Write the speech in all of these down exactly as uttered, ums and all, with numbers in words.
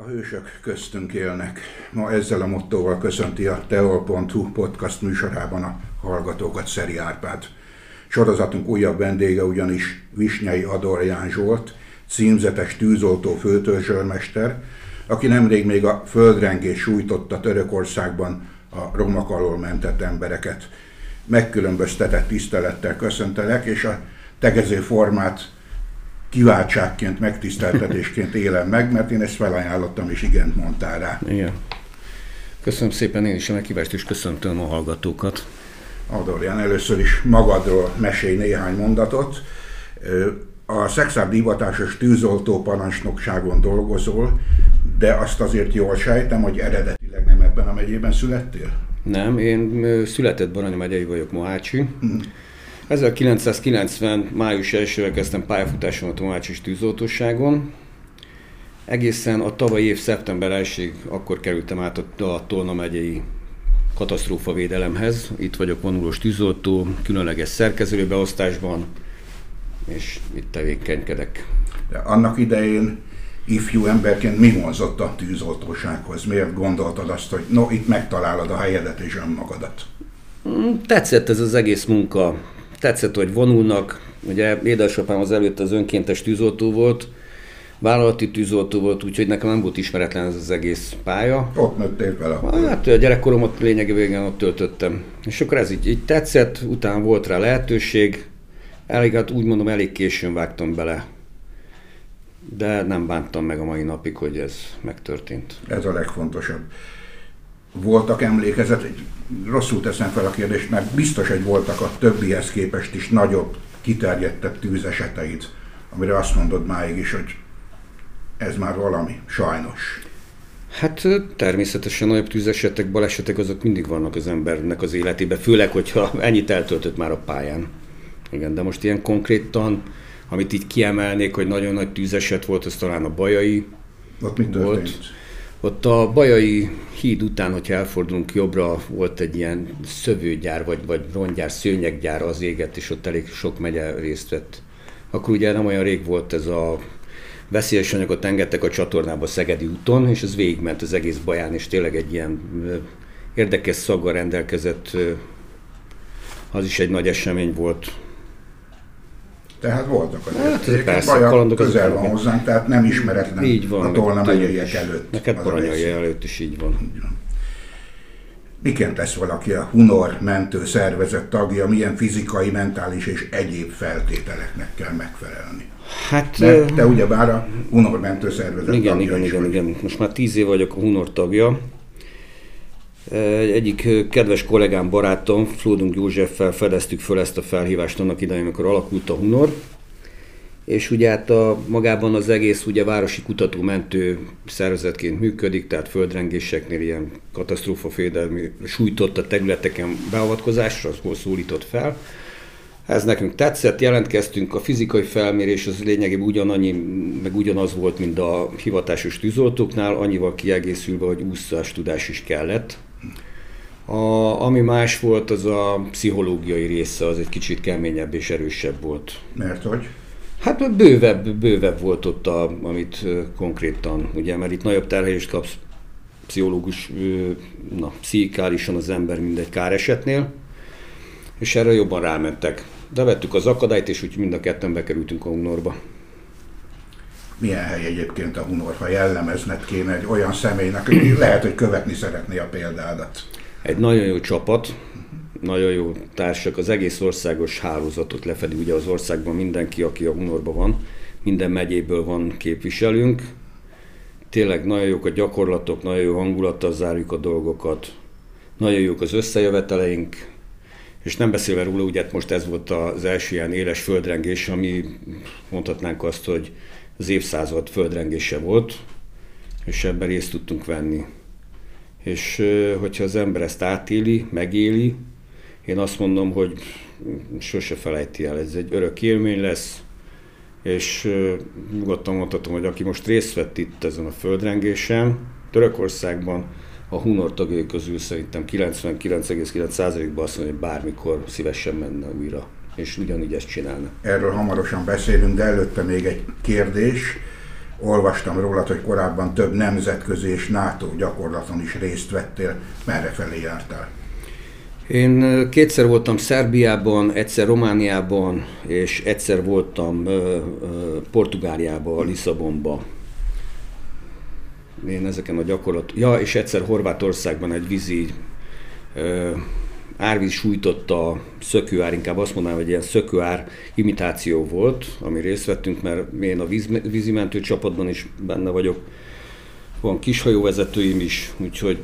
A hősök köztünk élnek. Ma ezzel a mottóval köszönti a teol pont hu podcast műsorában a hallgatókat Szeri Árpád. Sorozatunk újabb vendége ugyanis Visnyei Adorján Zsolt, címzetes tűzoltó főtörzsőrmester, aki nemrég még a földrengés sújtotta Törökországban a romok alól mentett embereket. Megkülönböztetett tisztelettel köszöntelek, és a tegező formát kiváltságként, megtiszteltetésként élem meg, mert én ezt felajánlottam, és igent mondtál rá. Igen. Köszönöm szépen én is a meghívást, és köszöntöm a hallgatókat. Adorján, először is magadról mesélj néhány mondatot. A Szekszárd hivatásos tűzoltó parancsnokságon dolgozol, de azt azért jól sejtem, hogy eredetileg nem ebben a megyében születtél? Nem, én született Baranya megyei vagyok, mohácsi. Hmm. ezerkilencszázkilencven. május elsejével kezdtem pályafutáson a tomácsis tűzoltóságon. Egészen a tavalyi év szeptember elsejéig akkor kerültem át a Tolna megyei katasztrófavédelemhez. Itt vagyok vonulós tűzoltó, különleges szerkezőbeosztásban, és itt tevékenykedek. De annak idején ifjú emberként mi vonzott a tűzoltósághoz? Miért gondoltad azt, hogy no, itt megtalálod a helyedet és önmagadat? Tetszett ez az egész munka. Tetszett, hogy vonulnak. Ugye édesapám az előtt az önkéntes tűzoltó volt, vállalati tűzoltó volt, úgyhogy nekem nem volt ismeretlen ez az egész pálya. Ott nőttél vele? Hát a gyerekkoromat lényegében ott töltöttem. És akkor ez így, így tetszett, utána volt rá lehetőség. Elég, hát úgy mondom, elég későn vágtam bele. De nem bántam meg a mai napig, hogy ez megtörtént. Ez a legfontosabb. Voltak emlékezet, rosszul teszem fel a kérdést, mert biztos, hogy voltak a többihez képest is nagyobb, kiterjedtebb tűzeseteid, amire azt mondod máig is, hogy ez már valami, sajnos. Hát természetesen nagyobb tűzesetek, balesetek azok mindig vannak az embernek az életében, főleg, hogyha ennyit eltöltött már a pályán. Igen, de most ilyen konkrétan, amit így kiemelnék, hogy nagyon nagy tűzeset volt, az talán a Bajai. Ott mit történt? Volt. Ott a Bajai híd után, hogyha elfordulunk jobbra, volt egy ilyen szövőgyár, vagy, vagy rongyár, szőnyeggyár az égett, és ott elég sok megye részt vett. Akkor ugye nem olyan rég volt ez a veszélyes anyagot engedtek a csatornába Szegedi úton, és ez végigment az egész Baján, és tényleg egy ilyen érdekes szaggal rendelkezett, az is egy nagy esemény volt. Tehát voltak az értékek, Baja közel van hozzánk, tehát nem ismeretlen így van, a Tolna megyeiek előtt. Neked Baranyai előtt is így van. Így van. Miként lesz valaki a Hunor mentő szervezet tagja, milyen fizikai, mentális és egyéb feltételeknek kell megfelelni? Hát, mert te ugyebár a Hunor mentő szervezet igen, tagja igen, is igen, igen. Most már tíz év vagyok a Hunor tagja. Egyik kedves kollégám, barátom, Flódung Józseffel fedeztük föl ezt a felhívást annak idején, amikor alakult a Hunor, és ugye hát a, magában az egész ugye városi kutatómentő szervezetként működik, tehát földrengéseknél ilyen katasztrófafédelmi sújtott a területeken beavatkozásra, az szólított fel. Ez nekünk tetszett, jelentkeztünk, a fizikai felmérés az lényegében ugyanannyi, meg ugyanaz volt, mint a hivatásos tűzoltóknál, annyival kiegészülve, hogy úszás tudás is kellett. A, ami más volt, az a pszichológiai része, az egy kicsit keményebb és erősebb volt. Mert hogy? Hát bővebb, bővebb volt ott, a, amit konkrétan, ugye, mert itt nagyobb terhelést kapsz pszichológus, na, pszichikálisan az ember mindegy káresetnél, és erre jobban rámentek. De vettük az akadályt, és úgy mind a ketten bekerültünk a Hunorba. Milyen hely egyébként a Hunor, ha jellemezned kéne egy olyan személynek, aki lehet, hogy követni szeretné a példádat? Egy nagyon jó csapat, nagyon jó társak, az egész országos hálózatot lefedi, ugye az országban mindenki, aki a Hunorban van, minden megyéből van képviselünk. Tényleg nagyon jók a gyakorlatok, nagyon jó hangulattal zárjuk a dolgokat, nagyon jók az összejöveteleink, és nem beszélve róla, ugye most ez volt az első ilyen éles földrengés, ami mondhatnánk azt, hogy az évszázad földrengése volt, és ebben részt tudtunk venni. És hogyha az ember ezt átéli, megéli, én azt mondom, hogy sose felejti el, ez egy örök élmény lesz, és nyugodtan mondhatom, hogy aki most részt vett itt ezen a földrengésen, Törökországban, a Hunor tagjai közül szerintem kilencvenkilenc egész kilenc százalékban azt mondja, hogy bármikor szívesen menne újra, és ugyanígy ezt csinálna. Erről hamarosan beszélünk, de előtte még egy kérdés. olvastam róla, hogy korábban több nemzetközi és NATO gyakorlaton is részt vettél. Merre felé jártál? Én kétszer voltam Szerbiában, egyszer Romániában, és egyszer voltam ö, ö, Portugáliában, Lisszabonban. Én ezeken a gyakorlat... Ja, és egyszer Horvátországban egy vízi... Ö, árvíz sújtotta a szökőár, inkább azt mondanám, hogy ilyen szökőár imitáció volt, ami részt vettünk, mert én a víz, vízimentő csapatban is benne vagyok, van kishajóvezetőim is, úgyhogy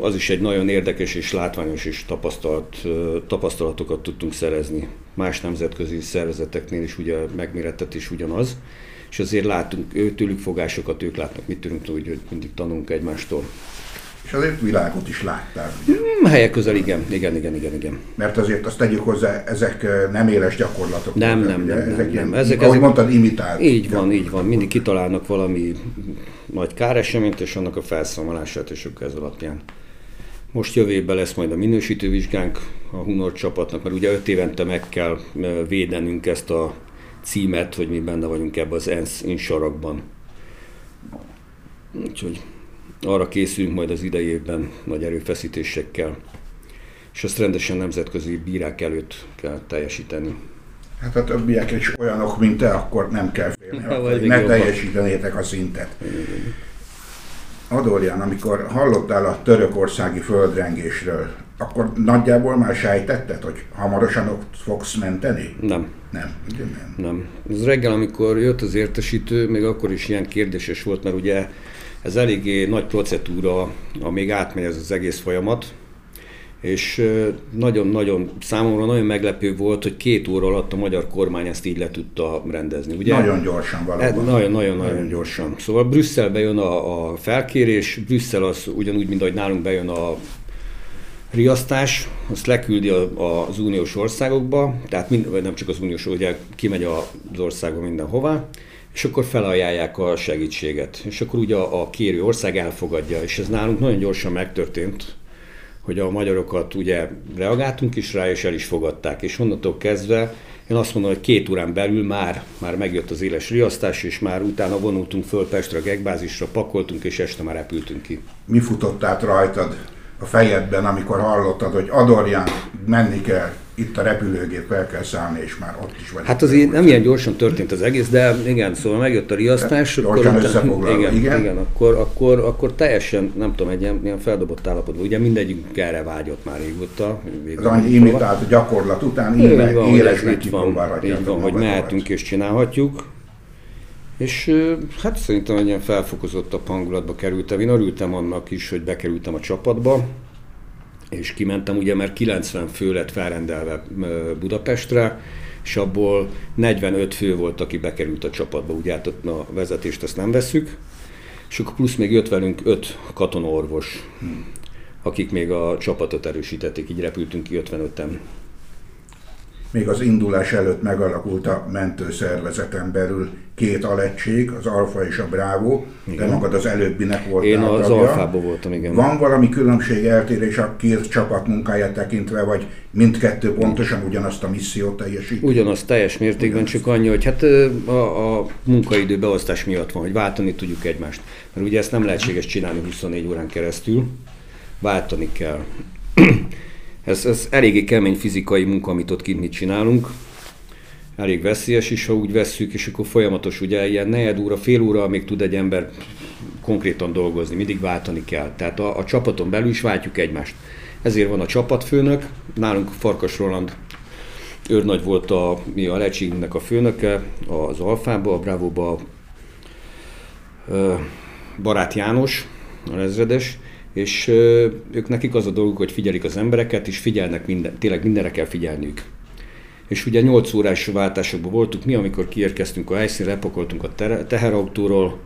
az is egy nagyon érdekes és látványos és tapasztalt, tapasztalatokat tudtunk szerezni. Más nemzetközi szervezeteknél is ugye megmérettetés ugyanaz, és azért látunk ő, tőlük fogásokat, ők látnak mit tőlünk, úgyhogy mindig tanulunk egymástól. És azért világot is láttál. Hmm, helyek közel, igen. igen, igen, igen, igen. Mert azért azt tegyük hozzá, ezek nem éles gyakorlatok. Nem, nem, ugye, nem, ezek nem, nem. Ilyen, ezek, ahogy ezek, mondtad, imitált. Így van, így van. Mindig kitalálnak valami nagy káreseményt, és annak a felszámolását, és akkor ez alapján. Most jövő évben lesz majd a minősítő vizsgánk a Hunor csapatnak, mert ugye öt évente meg kell védenünk ezt a címet, hogy mi benne vagyunk ebben az ENSZ insarakban. Úgyhogy... Arra készülünk majd az idei évben nagy erőfeszítésekkel, és azt rendesen nemzetközi bírák előtt kell teljesíteni. Hát a többiek is olyanok, mint te, akkor nem kell félni, ne teljesítenétek a szintet. Adorján, amikor hallottál a törökországi földrengésről, akkor nagyjából már sejtetted, hogy hamarosan ott fogsz menteni? Nem. Nem. Nem. Nem. Az reggel, amikor jött az értesítő, még akkor is ilyen kérdéses volt, mert ugye ez eléggé nagy procedúra, amíg átmegy ez az egész folyamat, és nagyon-nagyon, számomra nagyon meglepő volt, hogy két óra alatt a magyar kormány ezt így le tudta rendezni. Ugye? Nagyon gyorsan valóban. Nagyon-nagyon gyorsan. Szóval Brüsszelbe jön a, a felkérés, Brüsszel az ugyanúgy, mint ahogy nálunk bejön a riasztás, azt leküldi a, a, az uniós országokba, tehát mind, vagy nem csak az uniós, ugye kimegy az országba mindenhová, és akkor felajánlják a segítséget, és akkor ugye a, a kérő ország elfogadja, és ez nálunk nagyon gyorsan megtörtént, hogy a magyarokat ugye reagáltunk is rá, és el is fogadták, és onnantól kezdve én azt mondom, hogy két órán belül már, már megjött az éles riasztás, és már utána vonultunk föl Pestre, a gekbázisra, pakoltunk, és este már repültünk ki. Mi futott át rajtad a fejedben, amikor hallottad, hogy Adorján, menni kell? Itt a repülőgép, el kell szállni, és már ott is vagy. Hát az így, nem ilyen gyorsan történt az egész, de igen, szóval megjött a riasztás. Gyorsan összefoglalva, igen. Igen, igen akkor, akkor, akkor teljesen, nem tudom, egy ilyen, ilyen feldobott állapotban. Ugye mindegyünk erre vágyott már régóta. Az annyi imitált gyakorlat után élesnek kipróbálhatják. Így van, hogy mehetünk és csinálhatjuk. És hát szerintem egy ilyen felfokozottabb hangulatba kerültem. Én örültem annak is, hogy bekerültem a csapatba. És kimentem, ugye, mert kilencven fő lett felrendelve Budapestre, és abból negyvenöt fő volt, aki bekerült a csapatba, ugye hát a vezetést azt nem veszük, és akkor plusz még jött velünk öt katonaorvos, akik még a csapatot erősítették, így repültünk ki ötvenöten. Még az indulás előtt megalakult a mentőszervezeten belül két alegység, az Alfa és a Bravo, igen. De magad az előbbinek voltál. Én az tagja. Alfában voltam, igen. Van valami különbség, eltérés a két csapat munkáját tekintve, vagy mindkettő pontosan ugyanazt a missziót teljesít? Ugyanaz teljes mértékben, ugyanazt. Csak annyi, hogy hát a, a munkaidő beosztás miatt van, hogy váltani tudjuk egymást. Mert ugye ezt nem lehetséges csinálni huszonnégy órán keresztül, váltani kell. Ez, ez eléggé kemény fizikai munka, amit ott kint csinálunk. Elég veszélyes is, ha úgy vesszük, és akkor folyamatos, ugye ilyen negyed óra, fél óra, amíg tud egy ember konkrétan dolgozni, mindig váltani kell. Tehát a, a csapaton belül is váltjuk egymást. Ezért van a csapatfőnök, nálunk Farkas Roland őrnagy volt a, mi a lehetségünknek a főnöke, az Alfába, a Bravoba Barát János, a ezredes. És ö, ők nekik az a dolguk, hogy figyelik az embereket, és figyelnek minden, tényleg mindenre kell figyelniük. És ugye nyolc órás váltásokban voltunk mi, amikor kiérkeztünk a helyszínre, lepakoltunk a ter- teherautóról,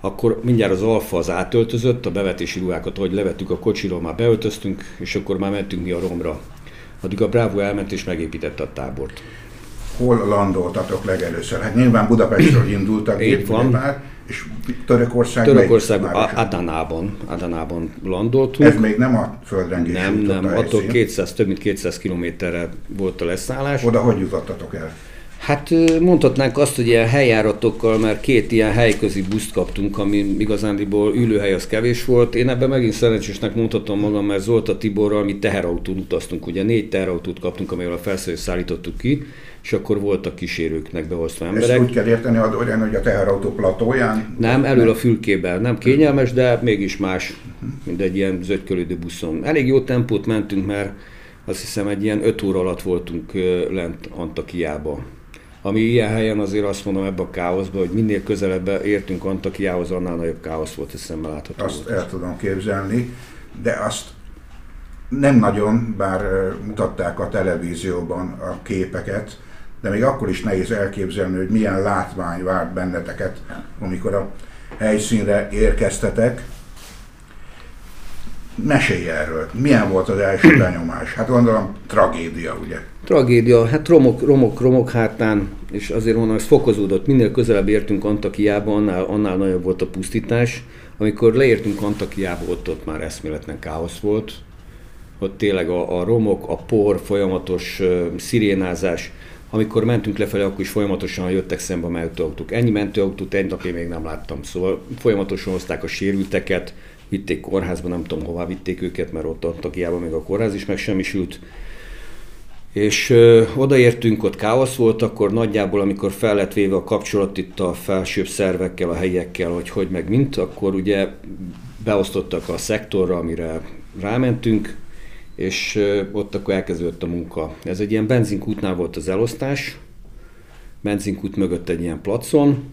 akkor mindjárt az Alfa az átöltözött, a bevetési ruhákat, ahogy levettük a kocsiról, már beöltöztünk, és akkor már mentünk mi a Romra. Addig a Bravo elment és megépítette a tábort. Hol landoltatok legelőször? Hát nyilván Budapestről indultak, itt van. Már, és Törökország Törökország Adanában, Adanában landoltunk. Ez még nem a földrengés. Nem, nem, attól kétszáz, több mint kétszáz kilométerre volt a leszállás. Oda hogy jutottatok el? Hát mondhatnánk azt, hogy ilyen helyjáratokkal, mert két ilyen helyközi buszt kaptunk, ami igazándiból ülőhely az kevés volt. Én ebben megint szerencsésnek mondhatom magam, mert Zolta Tiborral mi teherautón utaztunk, ugye négy teherautót kaptunk, amivel a felszerelést szállítottuk ki, és akkor voltak kísérőknek behozva emberek. Ezt úgy kell érteni, hogy a teherautó platóján? Nem, elől a fülkében. Nem kényelmes, de mégis más, mint egy ilyen zögykölődő buszon. Elég jó tempót mentünk, mert azt hiszem egy ilyen öt óra alatt voltunk lent Antakyába. Ami ilyen helyen azért azt mondom ebbe a káoszba, hogy minél közelebb értünk Antakyához, annál nagyobb káosz volt, ez szemmel látható. Azt volt. El tudom képzelni, de azt nem nagyon, bár mutatták a televízióban a képeket, de még akkor is nehéz elképzelni, hogy milyen látvány várt benneteket, amikor a helyszínre érkeztetek. Mesélj erről. Milyen volt az első benyomás? Hát gondolom tragédia, ugye? Tragédia, hát romok, romok, romok hátán, és azért mondom, ez fokozódott. Minél közelebb értünk Antakyába, annál, annál nagyobb volt a pusztítás. Amikor leértünk Antakyába, ott, ott már eszméletlen káosz volt. Ott tényleg a, a romok, a por, folyamatos uh, szirénázás. Amikor mentünk lefelé, akkor is folyamatosan jöttek szembe a mentőautók. Ennyi mentőautót egy nap én még nem láttam, szóval folyamatosan hozták a sérülteket, vitték kórházba, nem tudom hová vitték őket, mert ott Antakyában még a kórház is megsemmisült. És ö, odaértünk, ott káosz volt, akkor nagyjából, amikor fel lett véve a kapcsolat itt a felsőbb szervekkel, a helyiekkel, hogy hogy meg mint, akkor ugye beosztottak a szektorra, amire rámentünk, és ö, ott akkor elkezdődött a munka. Ez egy ilyen benzinkútnál volt az elosztás, benzinkút mögött egy ilyen placon,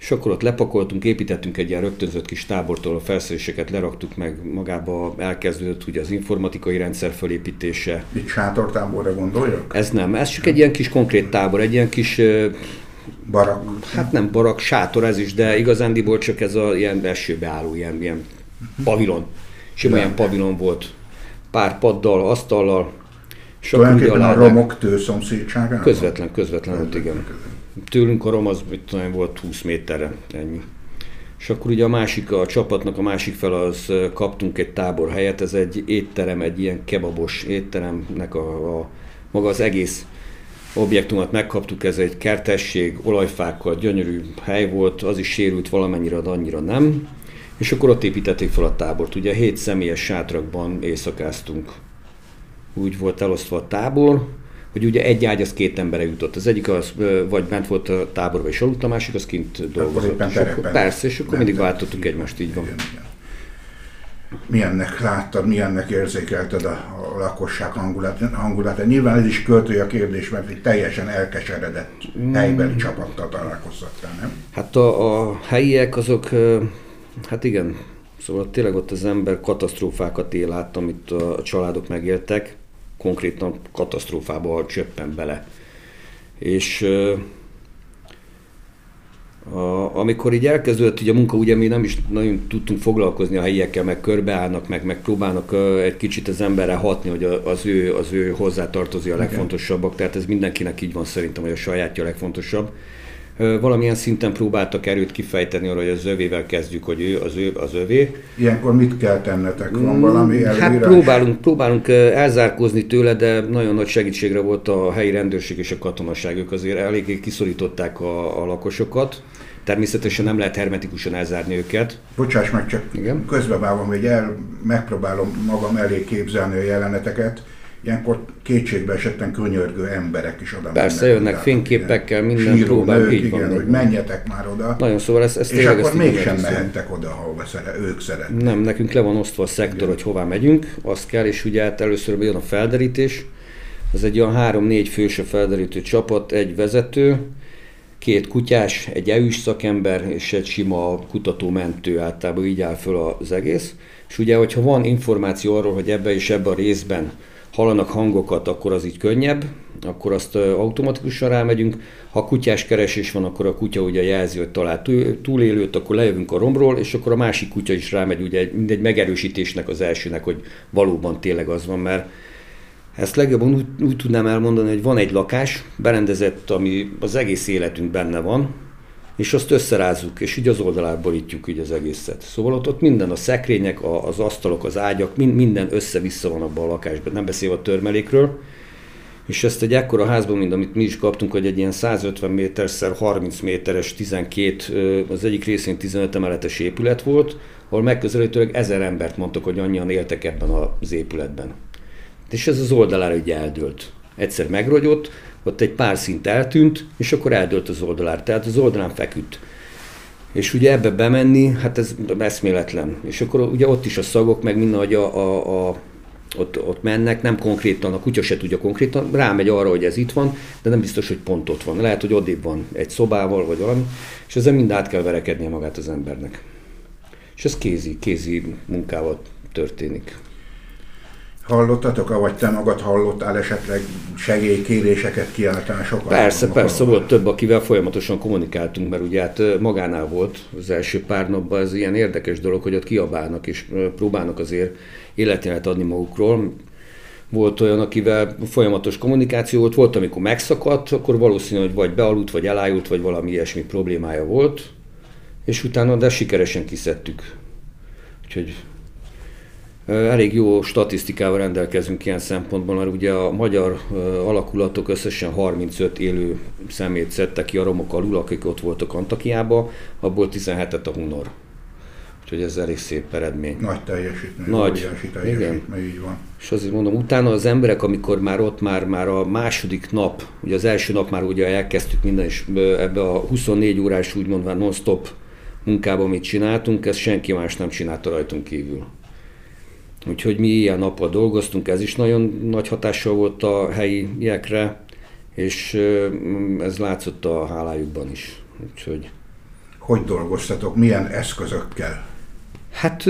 és akkor ott lepakoltunk, építettünk egy ilyen rögtönzött kis tábortól, a felszereléseket leraktuk meg, magába elkezdődött ugye az informatikai rendszer fölépítése. Itt sátortáborra gondoljak? Ez nem, ez csak egy ilyen kis konkrét tábor, egy ilyen kis... Barak? Hát nem barak, sátor ez is, de igazándiból csak ez a ilyen esőbe álló, ilyen, ilyen pavilon. Sima ilyen pavilon volt, pár paddal, asztallal. Tulajdonképpen a romok tőszomszédságában? Közvetlen, közvetlen ott, igen. Tőlünk a rom az mit tudom, volt húsz méterre, ennyi. És akkor ugye a másik, a csapatnak a másik fel az kaptunk egy táborhelyet, ez egy étterem, egy ilyen kebabos étteremnek a, a maga az egész objektumot megkaptuk, ez egy kertesség, olajfákkal gyönyörű hely volt, az is sérült valamennyire, de annyira nem. És akkor ott építették fel a tábort, ugye hét személyes sátrakban éjszakáztunk. Úgy volt elosztva a tábor, hogy ugye egy ágy az két embere jutott. Az egyik az vagy bent volt a táborban és aludt, a másik az kint dolgozott. És akkor, persze, és akkor mindig váltottuk egymást, így van. Igen, igen. Milyennek láttad, milyennek érzékelted a, a lakosság hangulatát? Hangulat. Nyilván ez is költője a kérdés, mert egy teljesen elkeseredett mm. helybeli csapattal találkoztattál, nem? Hát a, a helyiek azok, hát igen, szóval tényleg ott az ember katasztrófákat él át, amit a családok megéltek. Konkrétan katasztrófába csöppen bele. És uh, a, amikor így elkezdődött így a munka, ugye mi nem is nagyon tudtunk foglalkozni a helyiekkel, meg körbeállnak, meg, meg próbálnak uh, egy kicsit az emberre hatni, hogy az ő, az ő hozzátartozik a legfontosabbak, tehát ez mindenkinek így van szerintem, hogy a sajátja a legfontosabb. Valamilyen szinten próbáltak erőt kifejteni arra, hogy az övével kezdjük, hogy ő az, ő, az övé. Ilyenkor mit kell tennetek? Van valami előírás? Hát próbálunk, próbálunk elzárkózni tőle, de nagyon nagy segítségre volt a helyi rendőrség és a katonaság. Ők azért eléggé kiszorították a, a lakosokat. Természetesen nem lehet hermetikusan elzárni őket. Bocsáss meg, csak igen? Közbevágom, hogy el, megpróbálom magam elé képzelni a jeleneteket. Ilyenkor kétségbe esetten könyörgő emberek is oda. Persze, jönnek fényképekkel, minden próbáljuk, így igen, hogy menjetek már oda. Nagyon, szóval ez, ez és tényleg, akkor mégsem mehettek oda, ahova szere, ők szeretnék. Nem, nekünk le van osztva a szektor, hogy hová megyünk, azt kell, és ugye hát először bejön a felderítés. Ez egy olyan három-négy fős a felderítő csapat, egy vezető, két kutyás, egy e u-s szakember és egy sima kutató-mentő, általában így áll föl az egész. És ugye, hogyha van információ arról, hogy ebbe és ebbe a részben hallanak hangokat, akkor az így könnyebb, akkor azt automatikusan rámegyünk. Ha kutyás keresés van, akkor a kutya ugye jelzi, hogy talál túlélőt, akkor lejövünk a romról, és akkor a másik kutya is rámegy, ugye mindegy megerősítésnek az elsőnek, hogy valóban tényleg az van, mert ezt legjobban úgy, úgy tudnám elmondani, hogy van egy lakás, berendezett, ami az egész életünk benne van, és azt összerázzuk, és így az oldalát borítjuk így az egészet. Szóval ott, ott minden, a szekrények, a, az asztalok, az ágyak, mind, minden össze-vissza van abban a lakásban, nem beszélve a törmelékről. és ezt egy ekkora házban, mint amit mi is kaptunk, hogy egy ilyen százötven méter szer harminc méteres tizenkét, az egyik részén tizenöt emeletes épület volt, ahol megközelítőleg ezer embert mondtak, hogy annyian éltek ebben az épületben. És ez az oldalára ugye eldőlt. Egyszer megrogyott, ott egy pár szint eltűnt, és akkor eldőlt az oldalára, tehát az oldalán feküdt. És ugye ebbe bemenni, hát ez eszméletlen. És akkor ugye ott is a szagok, meg minden, hogy a, a, a, ott, ott mennek, nem konkrétan, a kutya se tudja konkrétan, rámegy arra, hogy ez itt van, de nem biztos, hogy pont ott van. Lehet, hogy odébb van egy szobával, vagy valami, és ezzel mind át kell verekednie magát az embernek. És ez kézi, kézi munkával történik. Hallottatok, avagy te magad hallottál esetleg segélykéréseket, kiáltásokat? Persze, persze, volt több, akivel folyamatosan kommunikáltunk, mert ugye hát magánál volt az első pár napban, ez ilyen érdekes dolog, hogy ott kiabálnak és próbálnak azért életjelet adni magukról. Volt olyan, akivel folyamatos kommunikáció volt, volt, amikor megszakadt, akkor valószínű, hogy vagy bealudt, vagy elájult, vagy valami ilyesmi problémája volt, és utána, de sikeresen kiszedtük. Úgyhogy... Elég jó statisztikával rendelkezünk ilyen szempontból, mert ugye a magyar alakulatok összesen harmincöt élő szemét szedtek ki a romok alul, akik ott voltak Antakyába, abból tizenhetet a Hunor. Úgyhogy ez elég szép eredmény. Nagy teljesítmény, Nagy. teljesítmény, így van. És azért mondom, utána az emberek, amikor már ott már, már a második nap, ugye az első nap már ugye elkezdtük minden, és ebbe a huszonnégy órás úgymond non-stop munkában mit csináltunk, ezt senki más nem csinálta rajtunk kívül. Úgyhogy mi ilyen nappal dolgoztunk, ez is nagyon nagy hatással volt a helyiekre, és ez látszott a hálájukban is. Úgyhogy... Hogy dolgoztatok? Milyen eszközökkel? Hát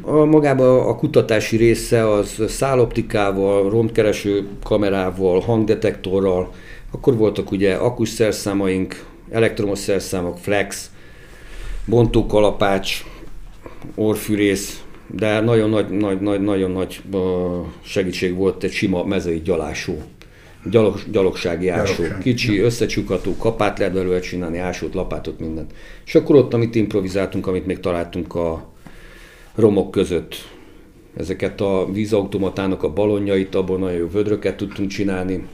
a, magában a kutatási része az száloptikával, rontkereső kamerával, hangdetektorral, akkor voltak ugye akkus szerszámaink, elektromos szerszámok, flex, bontókalapács, orrfűrész, de nagyon nagy, nagy, nagy, nagyon nagy segítség volt egy sima mezei gyalásó, gyalog, gyalogsági ásó. Kicsi, összecsukható, kapát lehet belőle csinálni, ásót, lapátot, mindent. És akkor ott, amit improvizáltunk, amit még találtunk a romok között, ezeket a vízautomatának a balonjait, abból nagyon jó vödröket tudtunk csinálni,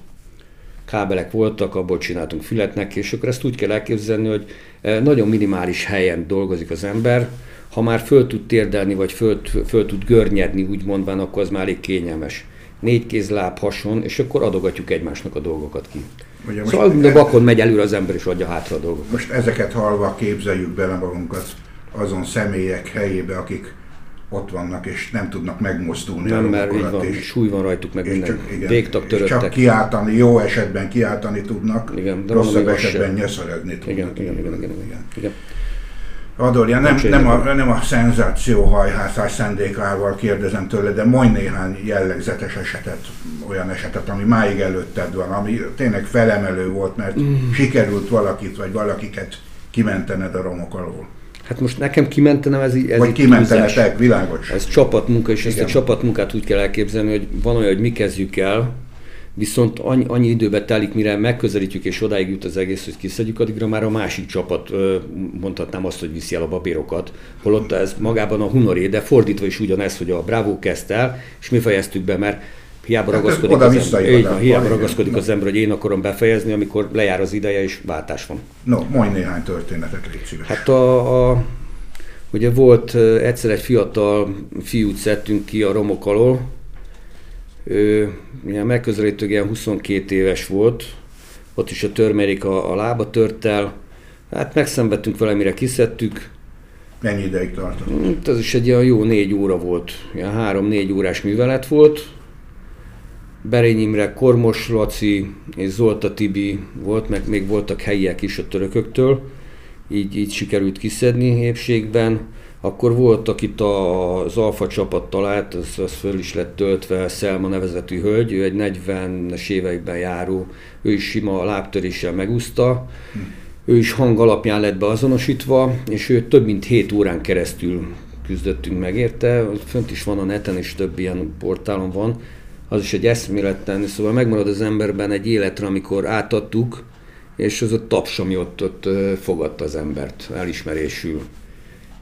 kábelek voltak, abból csináltunk fületnek, és akkor ezt úgy kell elképzelni, hogy nagyon minimális helyen dolgozik az ember. Ha már föl tud térdelni, vagy föl, föl tud görnyedni, úgy mondván, akkor az már elég kényelmes. Négy kézláb, hason, és akkor adogatjuk egymásnak a dolgokat ki. Ugye most szóval e- vakon megy előre az ember, és adja hátra a dolgokat. Most ezeket hallva képzeljük bele magunkat azon személyek helyébe, akik ott vannak, és nem tudnak megmozdulni. Nem, mert így van, és súly van rajtuk, meg minden. Végtag töröttek. Csak kiáltani, jó esetben kiáltani tudnak, igen, de rosszabb esetben nyeszeregni tudnak. Igen, igen, igen, igen, igen. igen. Adorján, nem, nem, a, nem a szenzációhajhászás szendékával kérdezem tőle, de mondj néhány jellegzetes esetet, olyan esetet, ami máig előtted van, ami tényleg felemelő volt, mert mm. sikerült valakit vagy valakiket kimentened a romok alól. Hát most nekem kimentenem, ez, ez vagy kimentenetek, világos. Ez csapatmunka, és igen. Ezt a csapatmunkát úgy kell elképzelni, hogy van olyan, hogy mi kezdjük el, viszont annyi, annyi időbe telik, mire megközelítjük és odáig jut az egész, hogy kiszedjük, addigra már a másik csapat, mondhatnám azt, hogy viszi el a babérokat, holott ez magában a Hunoré, de fordítva is ugyanez, hogy a Bravo kezdte el, és mi fejeztük be, mert hiába ragaszkodik, hát az, ember, így, hiába ragaszkodik az ember, hogy én akarom befejezni, amikor lejár az ideje és váltás van. No, majd néhány történetet, légy szíves. Hát a, a, ugye volt egyszer egy fiatal fiút szedtünk ki a romok alól. Ő ilyen megközelítőleg ilyen huszonkét éves volt, ott is a törmerék a, a lába tört el, hát megszenvedtünk vele, mire kiszedtük. Mennyi ideig tartott? Ez is egy ilyen jó négy óra volt, ilyen három-négy órás művelet volt. Berény Imre, Kormos Laci és Zolta Tibi volt, meg még voltak helyiek is a törököktől, így, így sikerült kiszedni épségben. Akkor voltak itt az Alfa csapat talált, az, az föl is lett töltve, Szelma nevezetű hölgy, ő egy negyvenes éveiben járó, ő is sima lábtöréssel megúszta, hm. ő is hang alapján lett beazonosítva, és ő több mint hét órán keresztül küzdöttünk meg érte, fönt is van a neten, és több ilyen portálon van, az is egy eszméletlen, szóval megmarad az emberben egy életre, amikor átadtuk, és az a taps, ami ott, ott fogadta az embert, elismerésül.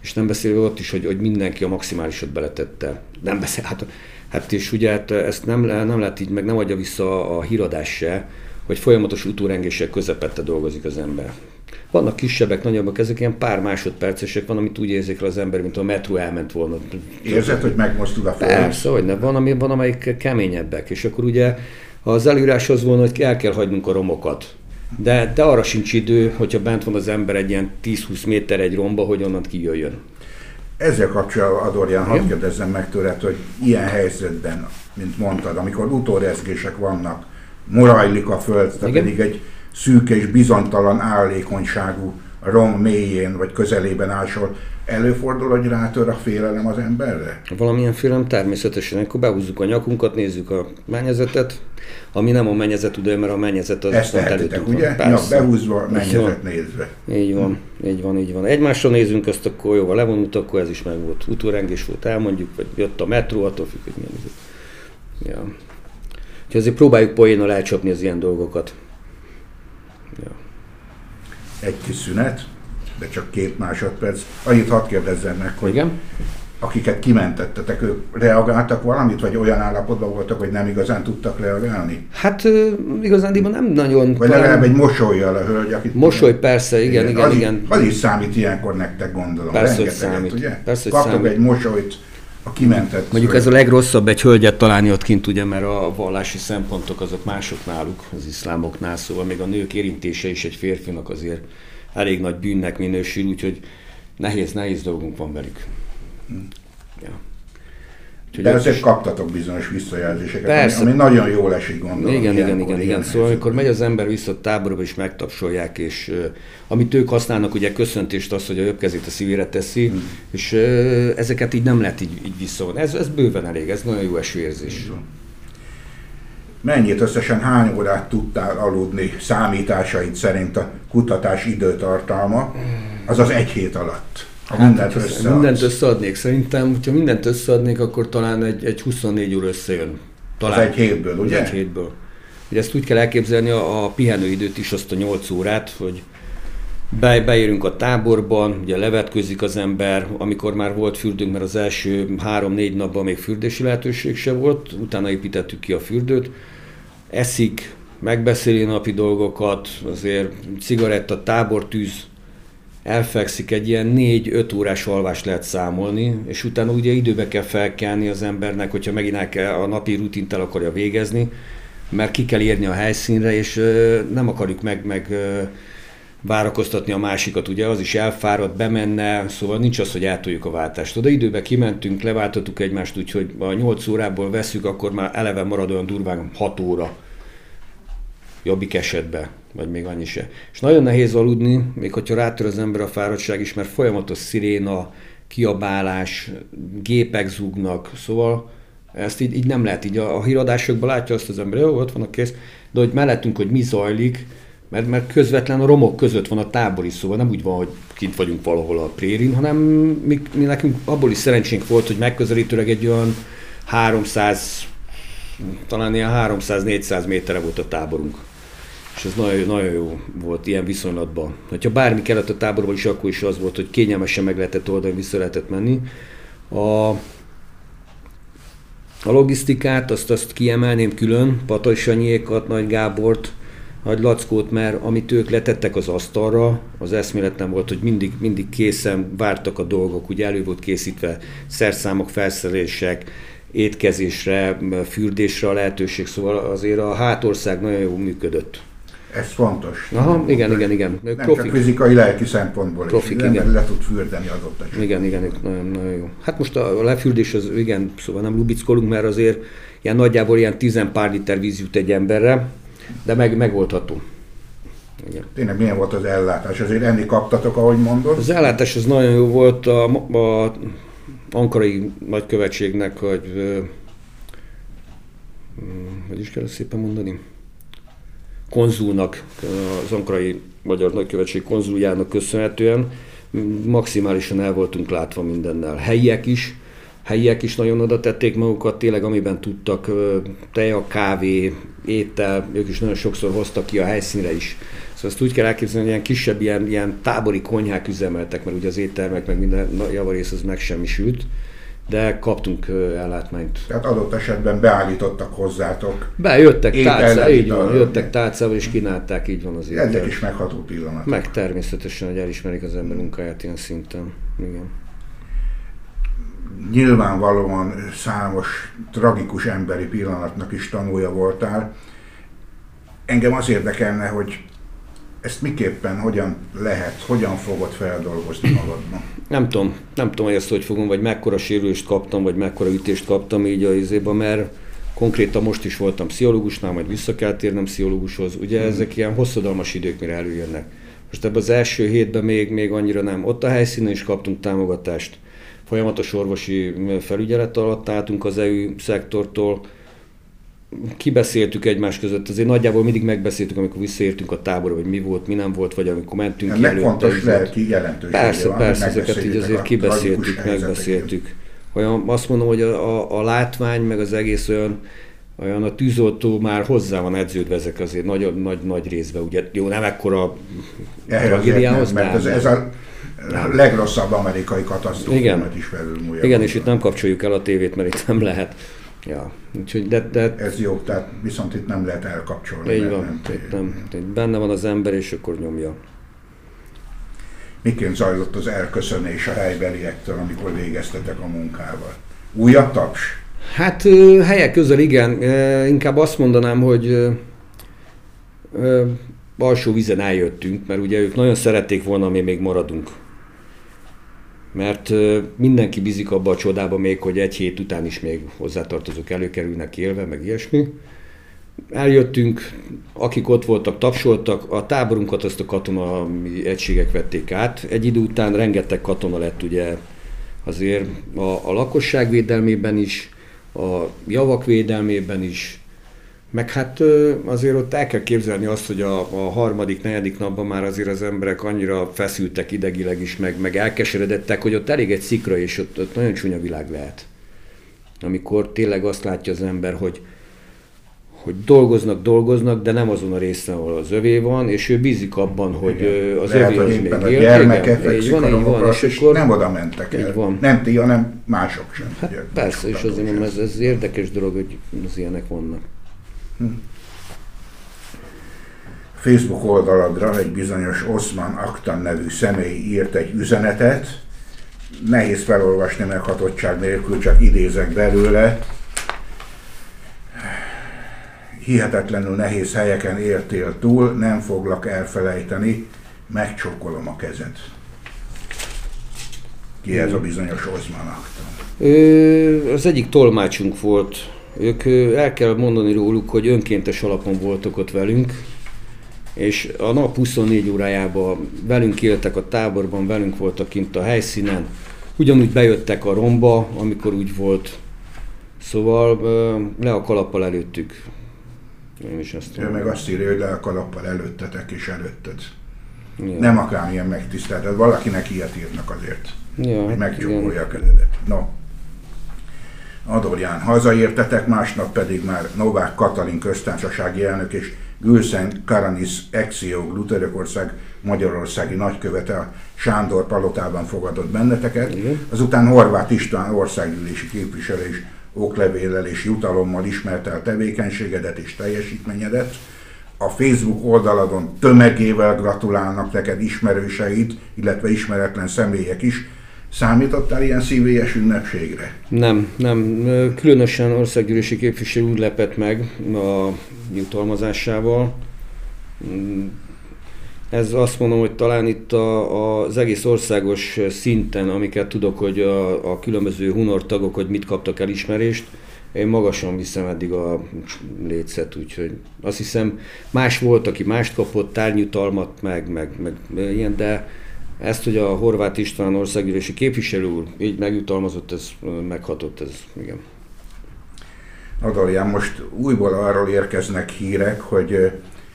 és nem beszélve ott is, hogy, hogy mindenki a maximálisot beletette. Nem beszél, hát, hát és ugye hát ezt nem, nem lehet így, meg nem adja vissza a híradás se, hogy folyamatos utórengések közepette dolgozik az ember. Vannak kisebbek, nagyobbak, ezek ilyen pár másodpercesek van, amit úgy érzékel az ember, mint a metró elment volna. Érzed, hogy megmozdul a forrás? Persze, hogy nem. Van, ami, van, amelyik keményebbek, és akkor ugye az előírás az volna, hogy el kell hagynunk a romokat. De, de arra sincs idő, hogyha bent van az ember egy ilyen tíz-húsz méter egy romba, hogy onnan kijöjjön. Ezzel kapcsolatban, Adorján, hadd kérdezzem meg tőled, hogy ilyen helyzetben, mint mondtad, amikor utórezgések vannak, morajlik a föld, tehát pedig egy szűk és bizonytalan állékonyságú rom mélyén vagy közelében ásol, előfordul, hogy rátör a félelem az emberre? Valamilyen félelem természetesen, akkor behúzzuk a nyakunkat, nézzük a mennyezetet, ami nem a mennyezet, ugye, mert a mennyezet az... Ezt tehetitek, ugye? Nyak behúzva, mennyezet nézve. Így van, így van, így van. Egymásra nézünk, azt akkor jóval levonult, akkor ez is meg volt. Utórengés volt, elmondjuk, vagy jött a metró, attól függ, hogy milyen ez. Ja. Úgyhogy azért próbáljuk poénnal elcsapni az ilyen dolgokat. Ja. Egy kis szünet, de csak két másodperc. Annyit hadd kérdezzem meg, hogy igen? Akiket kimentettetek, ők reagáltak valamit, vagy olyan állapotban voltak, hogy nem igazán tudtak reagálni? Hát igazándiban nem nagyon... Vagy talán... legalább egy mosollyal a hölgy, akit... Mosoly, nem... persze, igen, igen, igen. Az, igen. Az is számít ilyenkor nektek, gondolom. Persze, rengeteget, számít. Ugye? Persze, kaptok számít. Egy mosolyt a kimentett... Mondjuk hölgy. Ez a legrosszabb egy hölgyet találni ott kint, ugye, mert a vallási szempontok azok mások náluk, az iszlámoknál, szóval még a nők érintése is egy férfinak azért elég nagy bűnnek minősül, úgyhogy nehéz, nehéz dolgunk van velük. Hmm. Ja. De azért is... kaptatok bizonyos visszajelzéseket, persze, ami nagyon jól esik, gondolom. Igen, igen, igen, igen. Szóval amikor megy az ember vissza a táborba és megtapsolják, és uh, amit ők használnak, ugye köszöntést az, hogy a jobb kezét a szívére teszi, hmm. és uh, ezeket így nem lehet így, így visszavonni. Ez, ez bőven elég, ez nagyon jó esőérzés. Hmm. Mennyit, összesen hány órát tudtál aludni számításaid szerint a kutatás időtartalma, azaz egy hét alatt? Ha mindent hát, összeadsz. Mindent összeadnék szerintem, hogyha mindent összeadnék, akkor talán egy, egy huszonnégy óra összejön. Talán. Az egy hétből, ugye? Egy hétből. Ugye ezt úgy kell elképzelni a, a pihenőidőt is, azt a nyolc órát, hogy Be, beérünk a táborban, ugye levetkőzik az ember, amikor már volt fürdőnk, mert az első három-négy napban még fürdési lehetőség se volt, utána építettük ki a fürdőt, eszik, megbeszéli napi dolgokat, azért cigaretta, tábortűz, elfekszik, egy ilyen négy-öt órás alvást lehet számolni, és utána ugye időbe kell felkelni az embernek, hogyha megint a napi rutint el akarja végezni, mert ki kell érni a helyszínre, és nem akarjuk meg... meg várakoztatni a másikat, ugye az is elfáradt, bemenne, szóval nincs az, hogy átoljuk a váltást. Oda időben kimentünk, leváltottuk egymást, úgyhogy a nyolc órából veszük, akkor már eleve marad olyan durván hat óra jobbik esetben, vagy még annyi se. És nagyon nehéz aludni, még hogyha rátör az ember a fáradtság is, mert folyamatos sziréna, kiabálás, gépek zúgnak, szóval ezt így, így nem lehet, így a, a híradásokban látja azt az ember, jó, ott van a kész, de hogy mellettünk, hogy mi zajlik, Mert, mert közvetlen a romok között van a tábor is, szóval nem úgy van, hogy kint vagyunk valahol a prérin, hanem mi, mi nekünk abból is szerencsénk volt, hogy megközelítőleg egy olyan háromszáz, talán ilyen háromszáz-négyszáz méterre volt a táborunk. És ez nagyon, nagyon jó volt ilyen viszonylatban. Ha bármi kellett a táborban is, akkor is az volt, hogy kényelmesen meg lehetett oldani, vissza lehetett menni. A, a logisztikát, azt, azt kiemelném külön, Pataki Sanyiékat, Nagy Gábort, Nagy Lackót, mert amit ők letettek az asztalra, az eszméletlen volt, hogy mindig, mindig készen vártak a dolgok, ugye elő volt készítve szerszámok, felszerelések, étkezésre, fürdésre a lehetőség, szóval azért a hátország nagyon jól működött. Ez fontos. Aha, igen, igen, igen. Nem profik. Csak fizikai, lelki szempontból profik, is, igen. Le tud fürdeni adott esetben. Igen, igen, igen, nagyon, nagyon jó. Hát most a lefürdés az, igen, szóval nem lubickolunk, mert azért ilyen nagyjából ilyen tizen pár liter víz jut egy emberre, de meg, megoldható. Igen. Tényleg milyen volt az ellátás? Azért enni kaptatok, ahogy mondod? Az ellátás az nagyon jó volt. A, a ankarai nagykövetségnek, hogy hogy is kell szépen mondani? Konzulnak, az ankarai magyar nagykövetség konzuljának köszönhetően maximálisan el voltunk látva mindennel. Helyiek is, helyiek is nagyon oda tették magukat, tényleg amiben tudtak, teja, kávé, étel, ők is nagyon sokszor hoztak ki a helyszínre is. Szóval ezt úgy kell elképzelni, hogy ilyen kisebb, ilyen, ilyen tábori konyhák üzemeltek, mert ugye az éttermek, meg minden javarész az megsemmisült, de kaptunk ellátmányt. Tehát adott esetben beállítottak hozzátok. Bejöttek tárcával, így van, jöttek tárcával és kínálták, így van az étel. Ennek is megható pillanat. Meg természetesen, hogy elismerik az ember munkáját ilyen szinten. Igen. Nyilvánvalóan számos tragikus emberi pillanatnak is tanulja voltál. Engem az érdekelne, hogy ezt miképpen, hogyan lehet, hogyan fogod feldolgozni magadban? Nem tudom, nem tudom, hogy ezt hogy fogom, vagy mekkora sérülést kaptam, vagy mekkora ütést kaptam így a izéba, mert konkrétan most is voltam pszichológusnál, majd vissza kell térnem pszichológushoz. Ugye hmm. ezek ilyen hosszadalmas idők, mire előjönnek. Most ebben az első hétben még, még annyira nem. Ott a helyszínen is kaptunk támogatást. Folyamatos orvosi felügyelet alatt álltunk az é u szektortól, kibeszéltük egymás között, azért nagyjából mindig megbeszéltük, amikor visszaértünk a táborra, hogy mi volt, mi nem volt, vagy amikor mentünk ki előtt. Fontos lelki jelentősége. Persze, van, persze, ezeket így azért kibeszéltük, megbeszéltük. Olyan, azt mondom, hogy a, a, a látvány, meg az egész olyan, olyan a tűzoltó már hozzá van edződve ezek azért nagy-nagy részben, ugye jó, nem ekkora tragédiához, de... A legrosszabb amerikai katasztrófát is felülmúlja. Igen, és itt nem kapcsoljuk el a tévét, mert itt nem lehet. Ja. Úgyhogy, de, de... Ez jó, tehát viszont itt nem lehet elkapcsolni. Így van, nem, itt nem. Itt benne van az ember, és akkor nyomja. Miként zajlott az elköszönés a helybeliektől, amikor végeztetek a munkával? Újabb taps? Hát helyek közel igen. Inkább azt mondanám, hogy... alsó vízen eljöttünk, mert ugye ők nagyon szerették volna, mi még maradunk. Mert mindenki bízik abba a csodába még, hogy egy hét után is még hozzátartozók előkerülnek élve, meg ilyesmi. Eljöttünk, akik ott voltak, tapsoltak, a táborunkat azt a katona egységek vették át. Egy idő után rengeteg katona lett ugye azért a, a lakosság védelmében is, a javak védelmében is. Meg hát azért ott el kell képzelni azt, hogy a, a harmadik, negyedik napban már azért az emberek annyira feszültek idegileg is, meg, meg elkeseredettek, hogy ott elég egy szikra, és ott, ott nagyon csúnya világ lehet. Amikor tényleg azt látja az ember, hogy, hogy dolgoznak, dolgoznak, de nem azon a részen, ahol az övé van, és ő bízik abban, hogy igen, az lehet, övé az még él. Gyermekek fekszik a romokra, és, és akkor nem oda mentek el. Nem ti, hanem mások sem. Hát ugye, persze, és azért mondom, ez, ez érdekes dolog, hogy az ilyenek vannak. Facebook oldaladra egy bizonyos Osman Aktan nevű személy írt egy üzenetet, nehéz felolvasni meghatottság nélkül, csak idézek belőle. Hihetetlenül nehéz helyeken értél túl, nem foglak elfelejteni, megcsókolom a kezed. Ki ez a bizonyos Osman Aktan? Ő, az egyik tolmácsunk volt. Ők, el kell mondani róluk, hogy önkéntes alapon voltak ott velünk, és a nap huszonnégy órájában velünk éltek a táborban, velünk voltak kint a helyszínen, ugyanúgy bejöttek a romba, amikor úgy volt, szóval le a kalappal előttük. Én is ezt tudom. Ő meg azt írja, hogy le a kalappal előttetek és előtted. Ja. Nem akármilyen megtiszteltet, valakinek ilyet írnak azért, ja, hogy megcsókolja a kezedet. No. Adorján hazaértetek, másnap pedig már Novák Katalin köztársasági elnök és Gülsen Karanisz Exió Törökország magyarországi nagykövete Sándor Palotában fogadott benneteket, igen. Azután Horvát István országgyűlési képviselő is oklevéllel és jutalommal ismerte a tevékenységedet és teljesítményedet. A Facebook oldaladon tömegével gratulálnak neked ismerőseid, illetve ismeretlen személyek is. Számítottál ilyen szívélyes ünnepségre? Nem, nem. Különösen országgyűlési képviselő úgy lepett meg a jutalmazásával. Ez azt mondom, hogy talán itt a, a, az egész országos szinten, amiket tudok, hogy a, a különböző Hunor tagok, hogy mit kaptak elismerést, én magasan viszem eddig a létszet, úgyhogy azt hiszem más volt, aki mást kapott, tárgyjutalmat, meg, meg, meg ilyen, de ezt, hogy a Horvát István országgyűlési képviselő úr így megjutalmazott, ez meghatott, ez igen. Adorján, most újból arról érkeznek hírek, hogy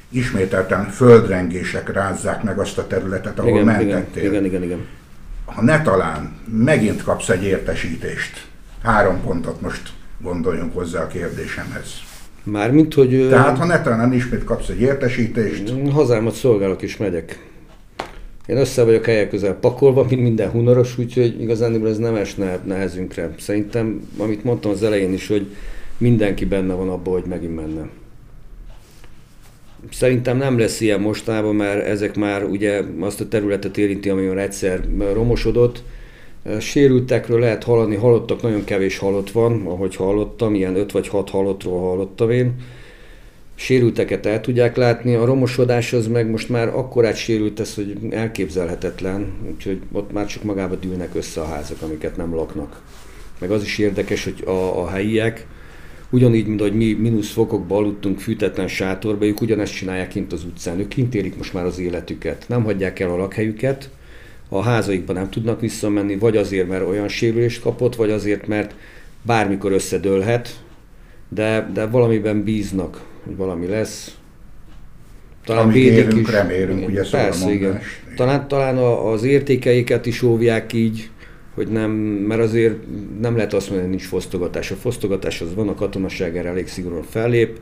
ismételten földrengések rázzák meg azt a területet, ahol igen, mentettél. Igen, igen, igen, igen. Ha ne talán, megint kapsz egy értesítést. Három pontot most gondoljunk hozzá a kérdésemhez. Mármint, hogy... Tehát, ha netán ismét kapsz egy értesítést... Hazámat szolgálok és megyek. Én össze vagyok helyek közel pakolva, mint minden hunoros, úgyhogy igazán ez nem esne nehezünkre. Szerintem, amit mondtam az elején is, hogy mindenki benne van abban, hogy megint menne. Szerintem nem lesz ilyen mostában, mert ezek már ugye azt a területet érinti, ami már egyszer romosodott. Sérültekről lehet hallani, halottak, nagyon kevés halott van, ahogy hallottam, ilyen öt vagy hat halottról hallottam én. Sérülteket el tudják látni, a romosodás az meg most már akkorát sérült ez, hogy elképzelhetetlen, úgyhogy ott már csak magába dűlnek össze a házak, amiket nem laknak. Meg az is érdekes, hogy a, a helyiek, ugyanígy, mint ahogy mi mínusz fokokba aludtunk fűtetlen sátorba, ők ugyanezt csinálják kint az utcán, ők kint élik most már az életüket, nem hagyják el a lakhelyüket, a házaikba nem tudnak visszamenni, vagy azért, mert olyan sérülést kapott, vagy azért, mert bármikor összedőlhet, de, de valamiben bíznak, hogy valami lesz. Talán amíg érünk, remélünk, ugye szóval persze, igen. Talán, talán az értékeiket is óvják így, hogy nem, mert azért nem lehet azt mondani, hogy nincs fosztogatás. A fosztogatás az van, a katonaság erre elég szigorúan fellép,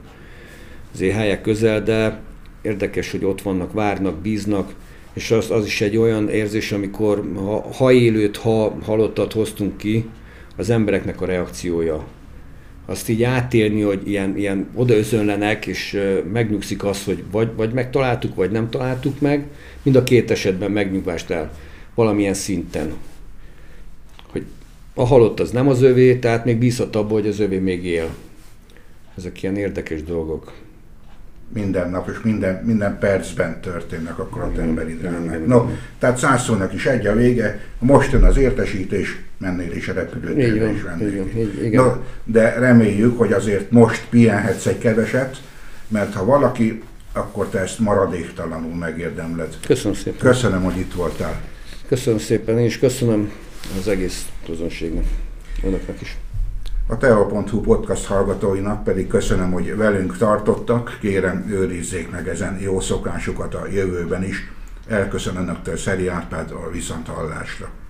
azért helyek közel, de érdekes, hogy ott vannak, várnak, bíznak, és az, az is egy olyan érzés, amikor ha, ha élőt, ha halottat hoztunk ki, az embereknek a reakciója. Azt így átélni, hogy ilyen, ilyen odaözönlenek, és megnyugszik az, hogy vagy, vagy megtaláltuk, vagy nem találtuk meg, mind a két esetben megnyugvást el valamilyen szinten. Hogy a halott az nem az övé, tehát még bízhat abba, hogy az övé még él. Ezek ilyen érdekes dolgok. Minden nap és minden, minden percben történnek akkor az emberi drámák. No, tehát száz szónak is egy a vége, most jön az értesítés, mennél is a repülőtérre is vennél. No, de reméljük, hogy azért most pihenhetsz egy keveset, mert ha valaki, akkor te ezt maradéktalanul megérdemled. Köszönöm szépen. Köszönöm, hogy itt voltál. Köszönöm szépen, én is köszönöm az egész közönségnek, önöknek is. A teo pont hu podcast hallgatóinak pedig köszönöm, hogy velünk tartottak, kérem őrizzék meg ezen jó szokásukat a jövőben is. Elköszön önöktől Szeri Árpád, a viszonthallásra.